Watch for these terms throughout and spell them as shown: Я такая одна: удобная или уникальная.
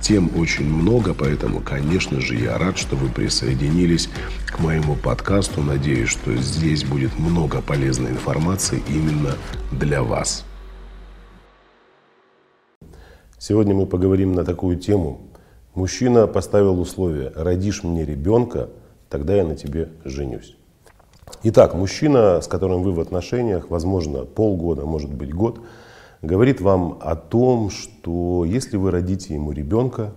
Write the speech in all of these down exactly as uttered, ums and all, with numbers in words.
Тем очень много, поэтому, конечно же, я рад, что вы присоединились к моему подкасту. Надеюсь, что здесь будет много полезной информации именно для вас. Сегодня мы поговорим на такую тему. Мужчина поставил условие: родишь мне ребенка, тогда я на тебе женюсь. Итак, мужчина, с которым вы в отношениях, возможно, полгода, может быть, год, говорит вам о том, что если вы родите ему ребенка,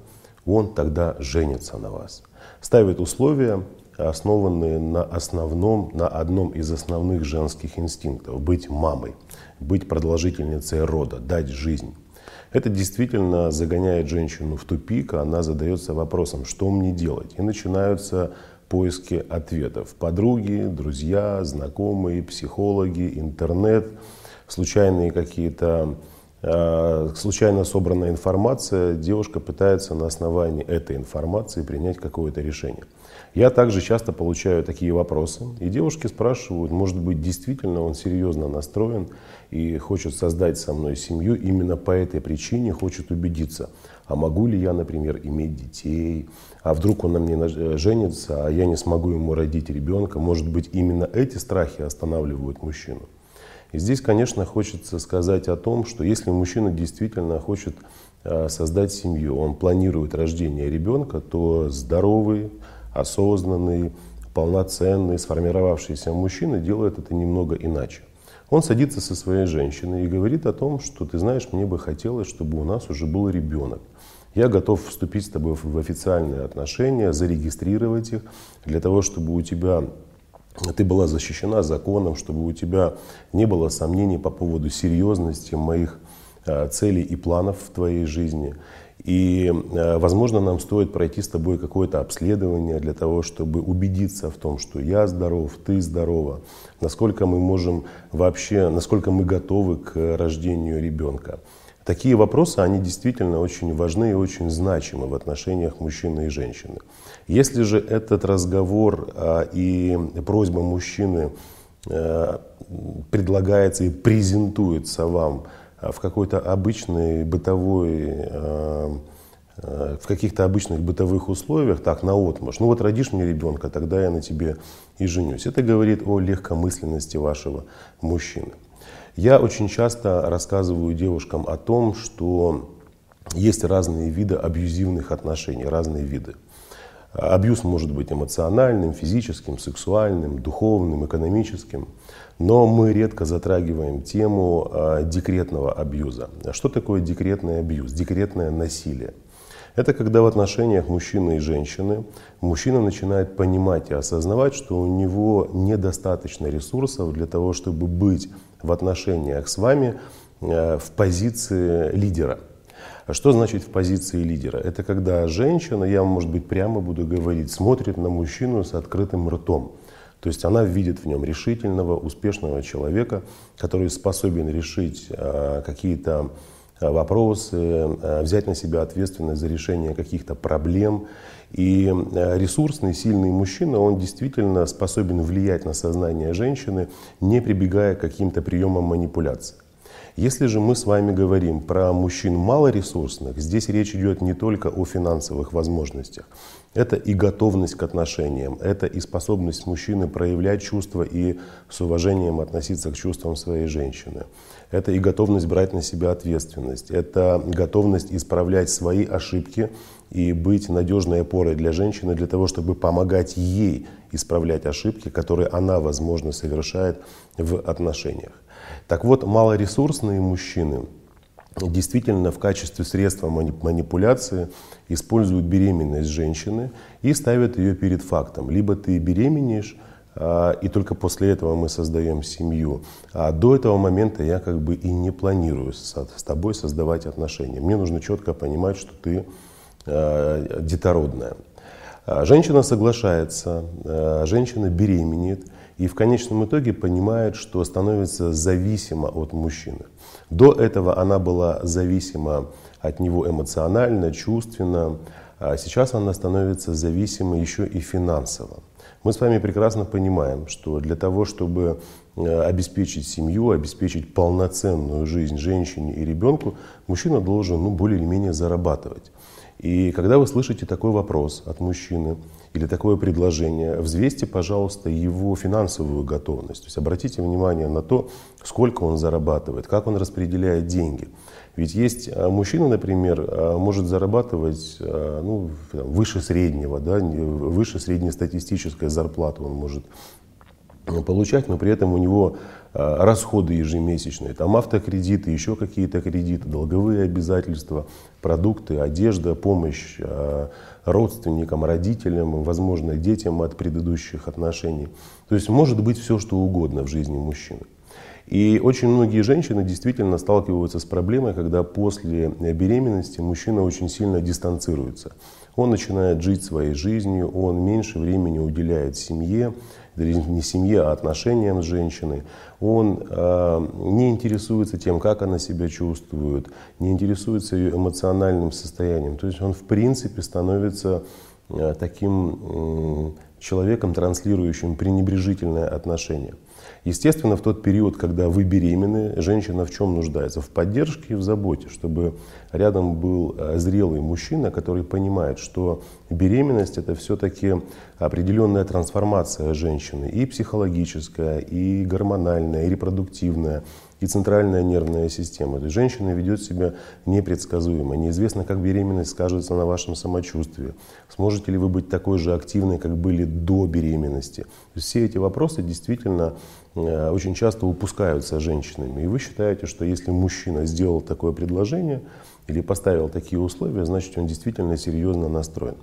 он тогда женится на вас. Ставит условия, основанные на основном, на одном из основных женских инстинктов: быть мамой, быть продолжительницей рода, дать жизнь. Это действительно загоняет женщину в тупик, она задается вопросом: что мне делать? И начинаются поиски ответов. Подруги, друзья, знакомые, психологи, интернет, случайные какие-то, э, случайно собранная информация. Девушка пытается на основании этой информации принять какое-то решение. Я также часто получаю такие вопросы, и девушки спрашивают: может быть, действительно он серьезно настроен и хочет создать со мной семью, именно по этой причине хочет убедиться, а могу ли я, например, иметь детей, а вдруг он на мне женится, а я не смогу ему родить ребенка. Может быть, именно эти страхи останавливают мужчину. И здесь, конечно, хочется сказать о том, что если мужчина действительно хочет создать семью, он планирует рождение ребенка, то здоровый, осознанный, полноценный, сформировавшийся мужчина делает это немного иначе. Он садится со своей женщиной и говорит о том, что: ты знаешь, мне бы хотелось, чтобы у нас уже был ребенок. Я готов вступить с тобой в официальные отношения, зарегистрировать их для того, чтобы у тебя... ты была защищена законом, чтобы у тебя не было сомнений по поводу серьезности моих целей и планов в твоей жизни. И, возможно, нам стоит пройти с тобой какое-то обследование для того, чтобы убедиться в том, что я здоров, ты здорова, насколько мы можем вообще, насколько мы готовы к рождению ребенка. Такие вопросы, они действительно очень важны и очень значимы в отношениях мужчины и женщины. Если же этот разговор и просьба мужчины предлагается и презентуется вам в какой-то обычной бытовой, в каких-то обычных бытовых условиях, так, наотмашь: ну вот родишь мне ребенка, тогда я на тебе и женюсь. Это говорит о легкомысленности вашего мужчины. Я очень часто рассказываю девушкам о том, что есть разные виды абьюзивных отношений, разные виды. Абьюз может быть эмоциональным, физическим, сексуальным, духовным, экономическим. Но мы редко затрагиваем тему декретного абьюза. Что такое декретный абьюз, декретное насилие? Это когда в отношениях мужчины и женщины мужчина начинает понимать и осознавать, что у него недостаточно ресурсов для того, чтобы быть в отношениях с вами в позиции лидера. Что значит в позиции лидера? Это когда женщина, я, может быть, прямо буду говорить, смотрит на мужчину с открытым ртом. То есть она видит в нем решительного, успешного человека, который способен решить какие-то вопросы, взять на себя ответственность за решение каких-то проблем. И ресурсный, сильный мужчина, он действительно способен влиять на сознание женщины, не прибегая к каким-то приемам манипуляции. Если же мы с вами говорим про мужчин малоресурсных, здесь речь идет не только о финансовых возможностях. Это и готовность к отношениям, это и способность мужчины проявлять чувства и с уважением относиться к чувствам своей женщины. Это и готовность брать на себя ответственность, это готовность исправлять свои ошибки и быть надежной опорой для женщины, для того, чтобы помогать ей исправлять ошибки, которые она, возможно, совершает в отношениях. Так вот, малоресурсные мужчины, действительно в качестве средства манипуляции используют беременность женщины и ставят ее перед фактом. Либо ты беременеешь, и только после этого мы создаем семью. А до этого момента я как бы и не планирую с тобой создавать отношения. Мне нужно четко понимать, что ты детородная. Женщина соглашается, женщина беременеет и в конечном итоге понимает, что становится зависима от мужчины. До этого она была зависима от него эмоционально, чувственно, а сейчас она становится зависимой еще и финансово. Мы с вами прекрасно понимаем, что для того, чтобы обеспечить семью, обеспечить полноценную жизнь женщине и ребенку, мужчина должен ну, более или менее зарабатывать. И когда вы слышите такой вопрос от мужчины или такое предложение, взвесьте, пожалуйста, его финансовую готовность. То есть обратите внимание на то, сколько он зарабатывает, как он распределяет деньги. Ведь есть мужчина, например, может зарабатывать ну, выше среднего, да, выше среднестатистической зарплаты он может получать, но при этом у него расходы ежемесячные, там автокредиты, еще какие-то кредиты, долговые обязательства, продукты, одежда, помощь родственникам, родителям, возможно, детям от предыдущих отношений. То есть может быть все, что угодно в жизни мужчины. И очень многие женщины действительно сталкиваются с проблемой, когда после беременности мужчина очень сильно дистанцируется. Он начинает жить своей жизнью, он меньше времени уделяет семье, не семье, а отношениям с женщиной. Он э, не интересуется тем, как она себя чувствует, не интересуется ее эмоциональным состоянием. То есть он в принципе становится э, таким э, человеком, транслирующим пренебрежительное отношение. Естественно, в тот период, когда вы беременны, женщина в чем нуждается? В поддержке и в заботе, чтобы рядом был зрелый мужчина, который понимает, что беременность — это все-таки определенная трансформация женщины, и психологическая, и гормональная, и репродуктивная, и центральная нервная система. То есть женщина ведет себя непредсказуемо. Неизвестно, как беременность скажется на вашем самочувствии. Сможете ли вы быть такой же активной, как были до беременности? То есть все эти вопросы действительно очень часто упускаются женщинами. И вы считаете, что если мужчина сделал такое предложение или поставил такие условия, значит, он действительно серьезно настроен.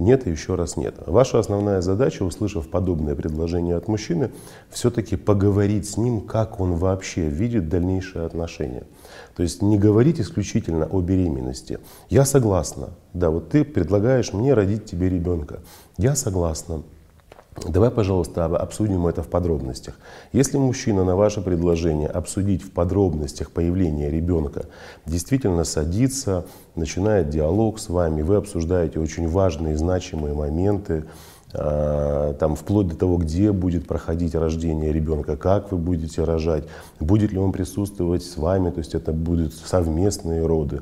Нет и еще раз нет. Ваша основная задача, услышав подобное предложение от мужчины, все-таки поговорить с ним, как он вообще видит дальнейшие отношения. То есть не говорить исключительно о беременности. Я согласна. Да, вот ты предлагаешь мне родить тебе ребенка. Я согласна. Давай, пожалуйста, обсудим это в подробностях. Если мужчина на ваше предложение обсудить в подробностях появление ребенка действительно садится, начинает диалог с вами, вы обсуждаете очень важные, значимые моменты, там, вплоть до того, где будет проходить рождение ребенка, как вы будете рожать, будет ли он присутствовать с вами, то есть это будут совместные роды.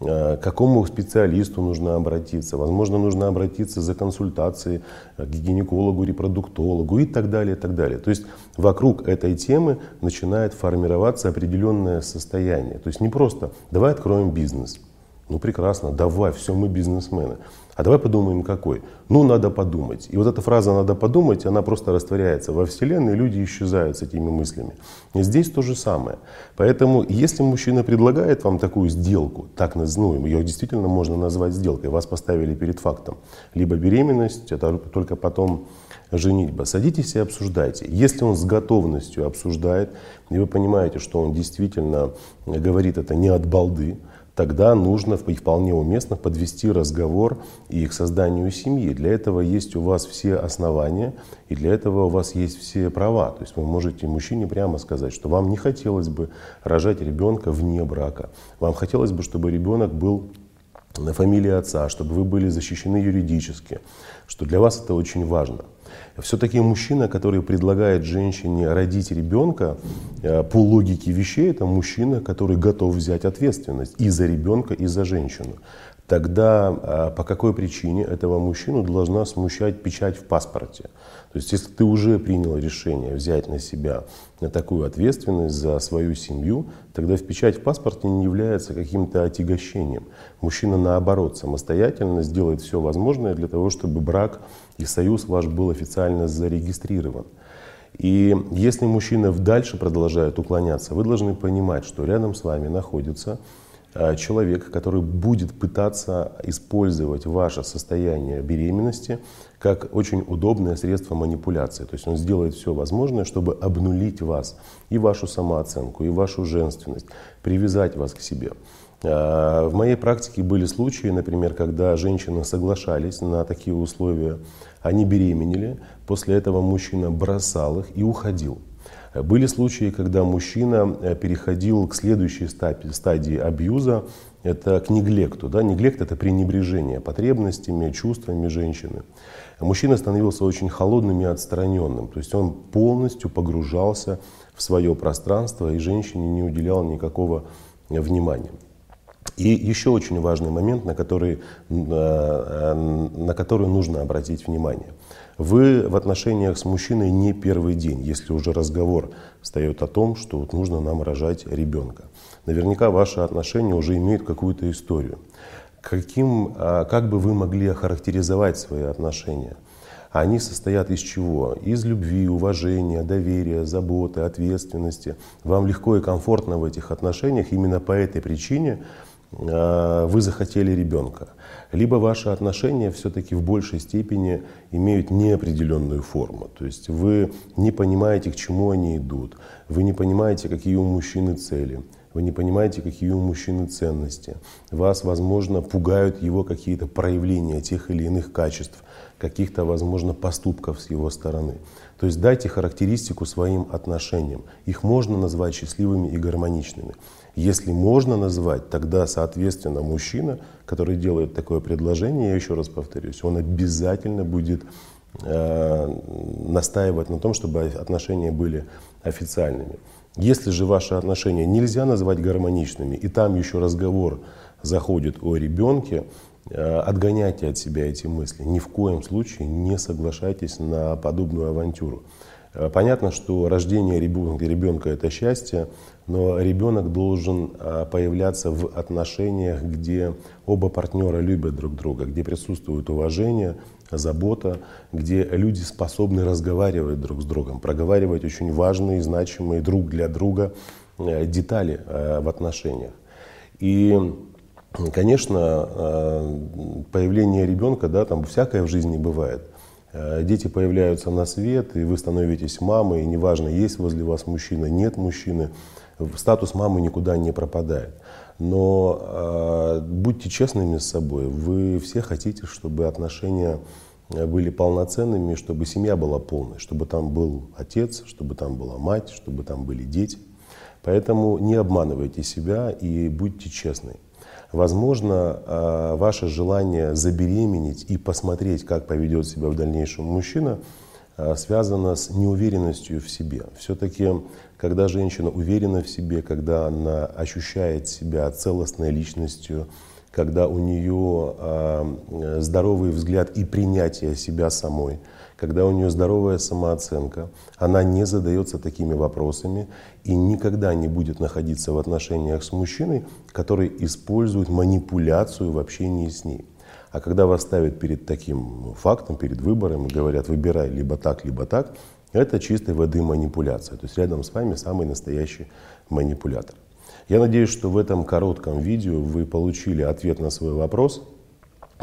К какому специалисту нужно обратиться, возможно, нужно обратиться за консультацией к гинекологу, репродуктологу и так далее, и так далее. То есть вокруг этой темы начинает формироваться определенное состояние. То есть не просто «давай откроем бизнес». Ну прекрасно, давай, все, мы бизнесмены. А давай подумаем какой? Ну надо подумать. И вот эта фраза «надо подумать», она просто растворяется во вселенной, и люди исчезают с этими мыслями. И здесь то же самое. Поэтому если мужчина предлагает вам такую сделку, так называемую, ее действительно можно назвать сделкой, вас поставили перед фактом. Либо беременность, это только потом женитьба. Садитесь и обсуждайте. Если он с готовностью обсуждает, и вы понимаете, что он действительно говорит это не от балды, тогда нужно и вполне уместно подвести разговор и к созданию семьи. Для этого есть у вас все основания, и для этого у вас есть все права. То есть вы можете мужчине прямо сказать, что вам не хотелось бы рожать ребенка вне брака. Вам хотелось бы, чтобы ребенок был на фамилии отца, чтобы вы были защищены юридически, что для вас это очень важно. Все-таки мужчина, который предлагает женщине родить ребенка, по логике вещей, это мужчина, который готов взять ответственность и за ребенка, и за женщину. Тогда по какой причине этого мужчину должна смущать печать в паспорте? То есть если ты уже принял решение взять на себя такую ответственность за свою семью, тогда в печать в паспорте не является каким-то отягощением. Мужчина, наоборот, самостоятельно сделает все возможное для того, чтобы брак и союз ваш был официально зарегистрирован. И если мужчина дальше продолжает уклоняться, вы должны понимать, что рядом с вами находится человек, который будет пытаться использовать ваше состояние беременности как очень удобное средство манипуляции. То есть он сделает все возможное, чтобы обнулить вас, и вашу самооценку, и вашу женственность, привязать вас к себе. В моей практике были случаи, например, когда женщины соглашались на такие условия, они беременели, после этого мужчина бросал их и уходил. Были случаи, когда мужчина переходил к следующей стадии, стадии абьюза, это к неглекту. Да? Неглект — это пренебрежение потребностями, чувствами женщины. Мужчина становился очень холодным и отстраненным, то есть он полностью погружался в свое пространство и женщине не уделял никакого внимания. И еще очень важный момент, на который, на который нужно обратить внимание. Вы в отношениях с мужчиной не первый день, если уже разговор встает о том, что вот нужно нам рожать ребенка. Наверняка ваши отношения уже имеют какую-то историю. Каким, как бы вы могли охарактеризовать свои отношения? Они состоят из чего? Из любви, уважения, доверия, заботы, ответственности. Вам легко и комфортно в этих отношениях, именно по этой причине вы захотели ребенка. Либо ваши отношения все-таки в большей степени имеют неопределенную форму. То есть вы не понимаете, к чему они идут, вы не понимаете, какие у мужчины цели, вы не понимаете, какие у мужчины ценности. Вас, возможно, пугают его какие-то проявления тех или иных качеств, каких-то, возможно, поступков с его стороны. То есть дайте характеристику своим отношениям. Их можно назвать счастливыми и гармоничными. Если можно назвать, тогда, соответственно, мужчина, который делает такое предложение, я еще раз повторюсь, он обязательно будет э, настаивать на том, чтобы отношения были официальными. Если же ваши отношения нельзя назвать гармоничными, и там еще разговор заходит о ребенке, отгоняйте от себя эти мысли. Ни в коем случае не соглашайтесь на подобную авантюру. Понятно, что рождение ребенка, ребенка — это счастье, но ребенок должен появляться в отношениях, где оба партнера любят друг друга, где присутствует уважение, забота, где люди способны разговаривать друг с другом, проговаривать очень важные, значимые друг для друга детали в отношениях. И конечно, появление ребенка, да, там всякое в жизни бывает. Дети появляются на свет, и вы становитесь мамой, и неважно, есть возле вас мужчина, нет мужчины, статус мамы никуда не пропадает. Но будьте честными с собой, вы все хотите, чтобы отношения были полноценными, чтобы семья была полной, чтобы там был отец, чтобы там была мать, чтобы там были дети. Поэтому не обманывайте себя и будьте честны. Возможно, ваше желание забеременеть и посмотреть, как поведет себя в дальнейшем мужчина, связано с неуверенностью в себе. Все-таки, когда женщина уверена в себе, когда она ощущает себя целостной личностью, когда у нее здоровый взгляд и принятие себя самой, когда у нее здоровая самооценка, она не задается такими вопросами и никогда не будет находиться в отношениях с мужчиной, который использует манипуляцию в общении с ней. А когда вас ставят перед таким фактом, перед выбором и говорят: выбирай либо так, либо так, это чистой воды манипуляция. То есть рядом с вами самый настоящий манипулятор. Я надеюсь, что в этом коротком видео вы получили ответ на свой вопрос,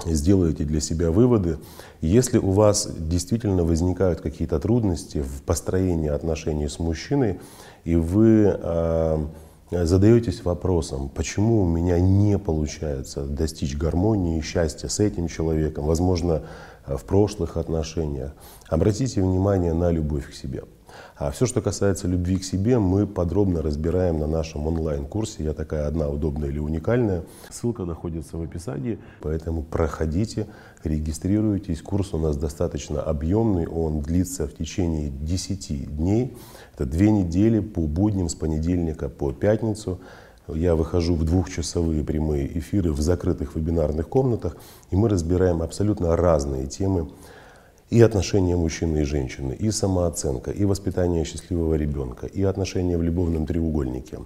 сделаете для себя выводы. Если у вас действительно возникают какие-то трудности в построении отношений с мужчиной, и вы э, задаетесь вопросом, почему у меня не получается достичь гармонии и счастья с этим человеком, возможно, в прошлых отношениях, обратите внимание на любовь к себе. А все, что касается любви к себе, мы подробно разбираем на нашем онлайн-курсе «Я такая одна: удобная или уникальная». Ссылка находится в описании. Поэтому проходите, регистрируйтесь. Курс у нас достаточно объемный. Он длится в течение десяти дней. Это две недели по будням с понедельника по пятницу. Я выхожу в двухчасовые прямые эфиры в закрытых вебинарных комнатах. И мы разбираем абсолютно разные темы. И отношения мужчины и женщины, и самооценка, и воспитание счастливого ребенка, и отношения в любовном треугольнике.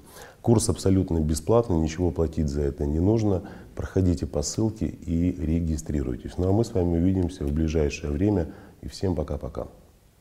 Курс абсолютно бесплатный, ничего платить за это не нужно. Проходите по ссылке и регистрируйтесь. Ну а мы с вами увидимся в ближайшее время. И всем пока-пока.